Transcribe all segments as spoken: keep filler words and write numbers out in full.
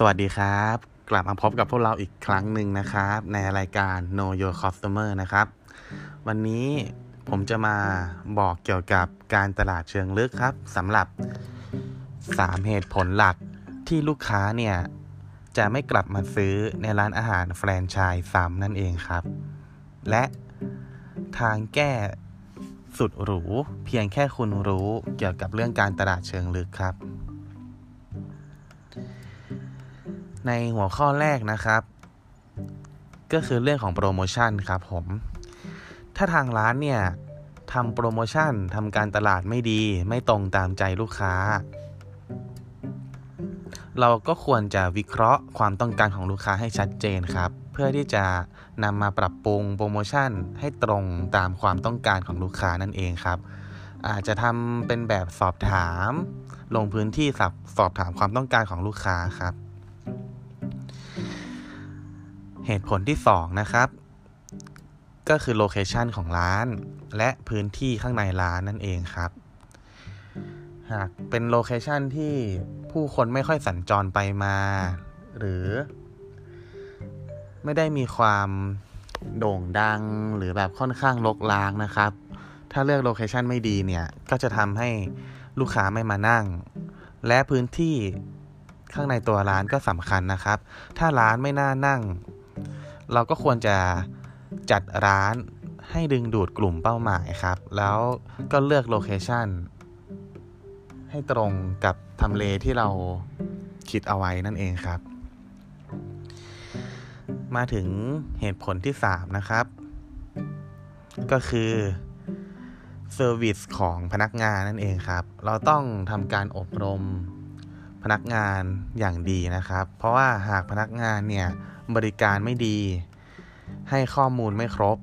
สวัสดีครับกลับมาพบกับพวกเราอีกครั้งหนึ่งนะครับในรายการ Know Your Customer นะครับวันนี้ผมจะมาบอกเกี่ยวกับการตลาดเชิงลึกครับสำหรับสามเหตุผลหลักที่ลูกค้าเนี่ยจะไม่กลับมาซื้อในร้านอาหารแฟรนไชส์ซ้ำนั่นเองครับและทางแก้สุดหรูเพียงแค่คุณรู้เกี่ยวกับเรื่องการตลาดเชิงลึกครับในหัวข้อแรกนะครับก็คือเรื่องของโปรโมชั่นครับผมถ้าทางร้านเนี่ยทำโปรโมชั่นทำการตลาดไม่ดีไม่ตรงตามใจลูกค้าเราก็ควรจะวิเคราะห์ความต้องการของลูกค้าให้ชัดเจนครับเพื่อที่จะนำมาปรับปรุงโปรโมชั่นให้ตรงตามความต้องการของลูกค้านั่นเองครับอาจจะทำเป็นแบบสอบถามลงพื้นที่สอบถามความต้องการของลูกค้าครับเหตุผลที่สองนะครับก็คือโลเคชันของร้านและพื้นที่ข้างในร้านนั่นเองครับหากเป็นโลเคชันที่ผู้คนไม่ค่อยสัญจรไปมาหรือไม่ได้มีความโด่งดังหรือแบบค่อนข้างรกร้างนะครับถ้าเลือกโลเคชันไม่ดีเนี่ยก็จะทำให้ลูกค้าไม่มานั่งและพื้นที่ข้างในตัวร้านก็สำคัญนะครับถ้าร้านไม่น่านั่งเราก็ควรจะจัดร้านให้ดึงดูดกลุ่มเป้าหมายครับแล้วก็เลือกโลเคชั่นให้ตรงกับทำเลที่เราคิดเอาไว้นั่นเองครับมาถึงเหตุผลที่สามนะครับก็คือเซอร์วิสของพนักงานนั่นเองครับเราต้องทำการอบรมพนักงานอย่างดีนะครับเพราะว่าหากพนักงานเนี่ยบริการไม่ดีให้ข้อมูลไม่ครบ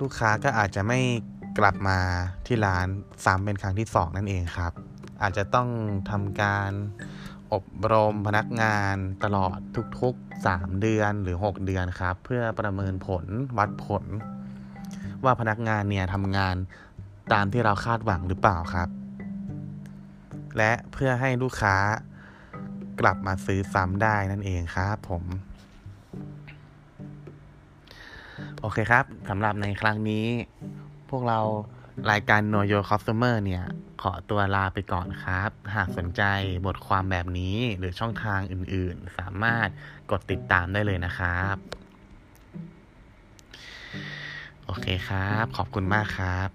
ลูกค้าก็อาจจะไม่กลับมาที่ร้านซ้ำเป็นครั้งที่สองนั่นเองครับอาจจะต้องทำการอบรมพนักงานตลอดทุกๆสามเดือนหรือหกเดือนครับเพื่อประเมินผลวัดผลว่าพนักงานเนี่ยทำงานตามที่เราคาดหวังหรือเปล่าครับและเพื่อให้ลูกค้ากลับมาซื้อซ้ำได้นั่นเองครับผมโอเคครับสำหรับในครั้งนี้พวกเรารายการ Know Your Customer เนี่ยขอตัวลาไปก่อนครับหากสนใจบทความแบบนี้หรือช่องทางอื่นๆสามารถกดติดตามได้เลยนะครับโอเคครับขอบคุณมากครับ